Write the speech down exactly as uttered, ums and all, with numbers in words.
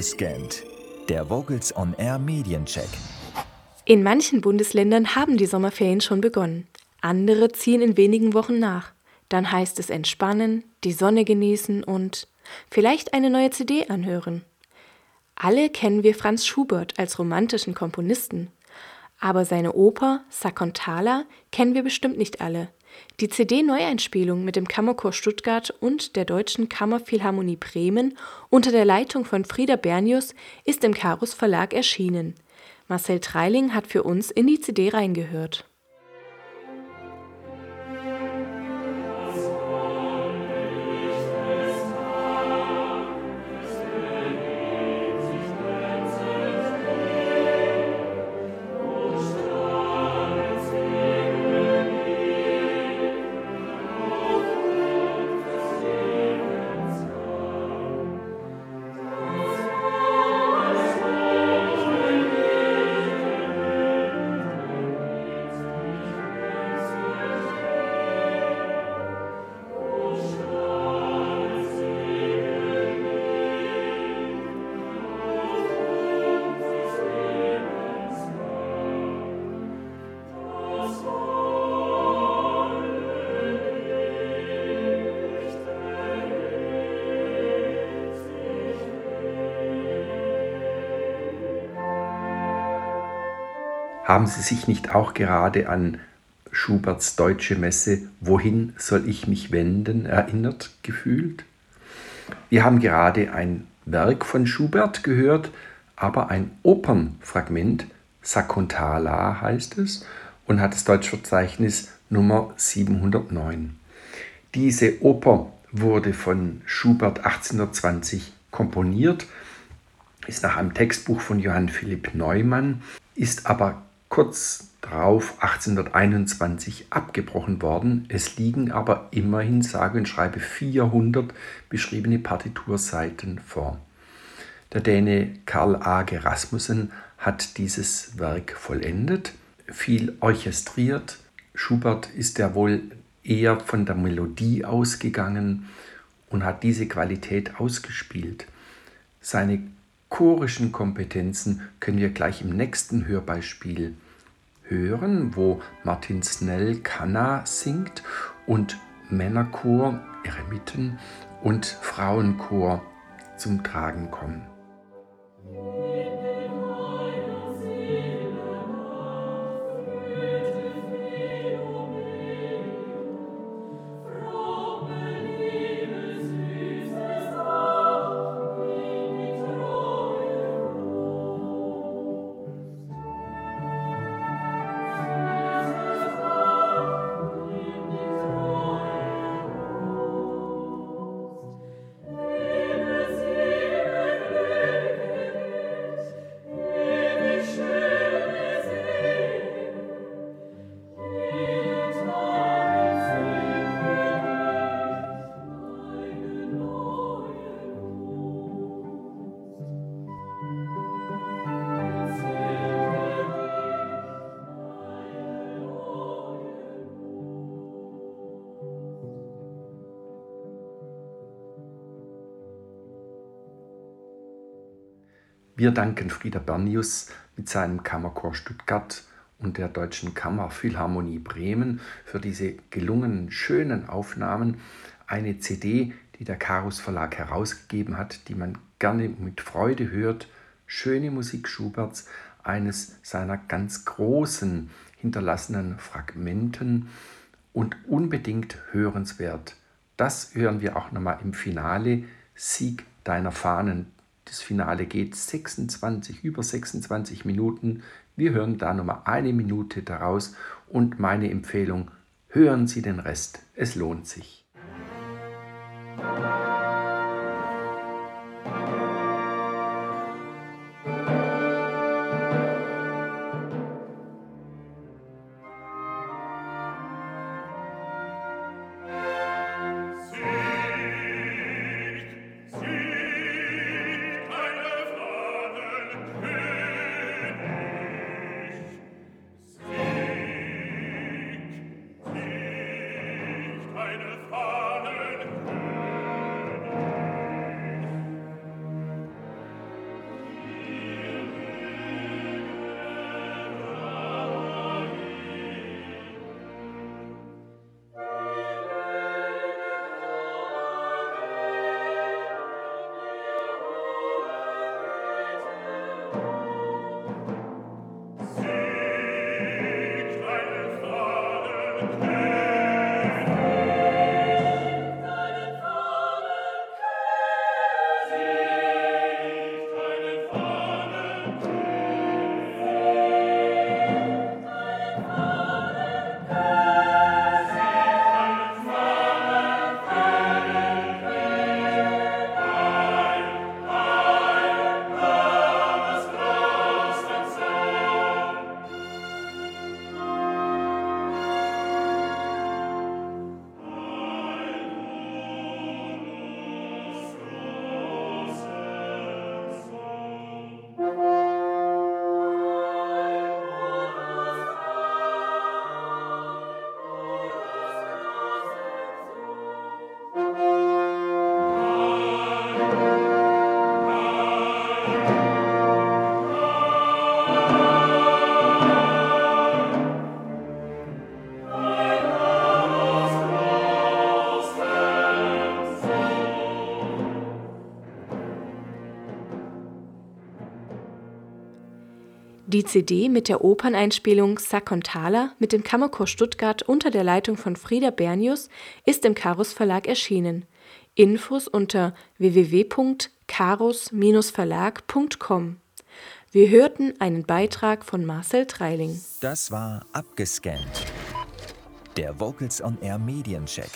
abgescannt. Der Vocals on Air Mediencheck. In manchen Bundesländern haben die Sommerferien schon begonnen. Andere ziehen in wenigen Wochen nach. Dann heißt es entspannen, die Sonne genießen und vielleicht eine neue C D anhören. Alle kennen wir Franz Schubert als romantischen Komponisten. Aber seine Oper Sakontala kennen wir bestimmt nicht alle. Die C D-Neueinspielung mit dem Kammerchor Stuttgart und der Deutschen Kammerphilharmonie Bremen unter der Leitung von Frieder Bernius ist im Carus-Verlag erschienen. Marcel Dreiling hat für uns in die C D reingehört. Haben Sie sich nicht auch gerade an Schuberts Deutsche Messe »Wohin soll ich mich wenden« erinnert gefühlt? Wir haben gerade ein Werk von Schubert gehört, aber ein Opernfragment, Sakontala heißt es, und hat das Deutschverzeichnis Nummer siebenhundertneun. Diese Oper wurde von Schubert achtzehnhundertzwanzig komponiert, ist nach einem Textbuch von Johann Philipp Neumann, ist aber kurz darauf achtzehnhunderteinundzwanzig abgebrochen worden. Es liegen aber immerhin, sage und schreibe, vierhundert beschriebene Partiturseiten vor. Der Däne Karl A. Gerasmussen hat dieses Werk vollendet, viel orchestriert. Schubert ist ja wohl eher von der Melodie ausgegangen und hat diese Qualität ausgespielt. Seine chorischen Kompetenzen können wir gleich im nächsten Hörbeispiel hören, wo Martin Snell Kanna singt und Männerchor, Eremiten und Frauenchor zum Tragen kommen. Wir danken Frieder Bernius mit seinem Kammerchor Stuttgart und der Deutschen Kammerphilharmonie Bremen für diese gelungenen, schönen Aufnahmen. Eine C D, die der Carus Verlag herausgegeben hat, die man gerne mit Freude hört. Schöne Musik Schuberts, eines seiner ganz großen hinterlassenen Fragmenten und unbedingt hörenswert. Das hören wir auch nochmal im Finale. Sieg deiner Fahnen. Das Finale geht sechsundzwanzig, über sechsundzwanzig Minuten. Wir hören da nochmal eine Minute daraus und meine Empfehlung, hören Sie den Rest, es lohnt sich. Die C D mit der Operneinspielung Sakontala mit dem Kammerchor Stuttgart unter der Leitung von Frieder Bernius ist im Carus-Verlag erschienen. Infos unter w w w punkt carus Bindestrich verlag punkt com. Wir hörten einen Beitrag von Marcel Dreiling. Das war Abgescannt, der Vocals on Air Mediencheck.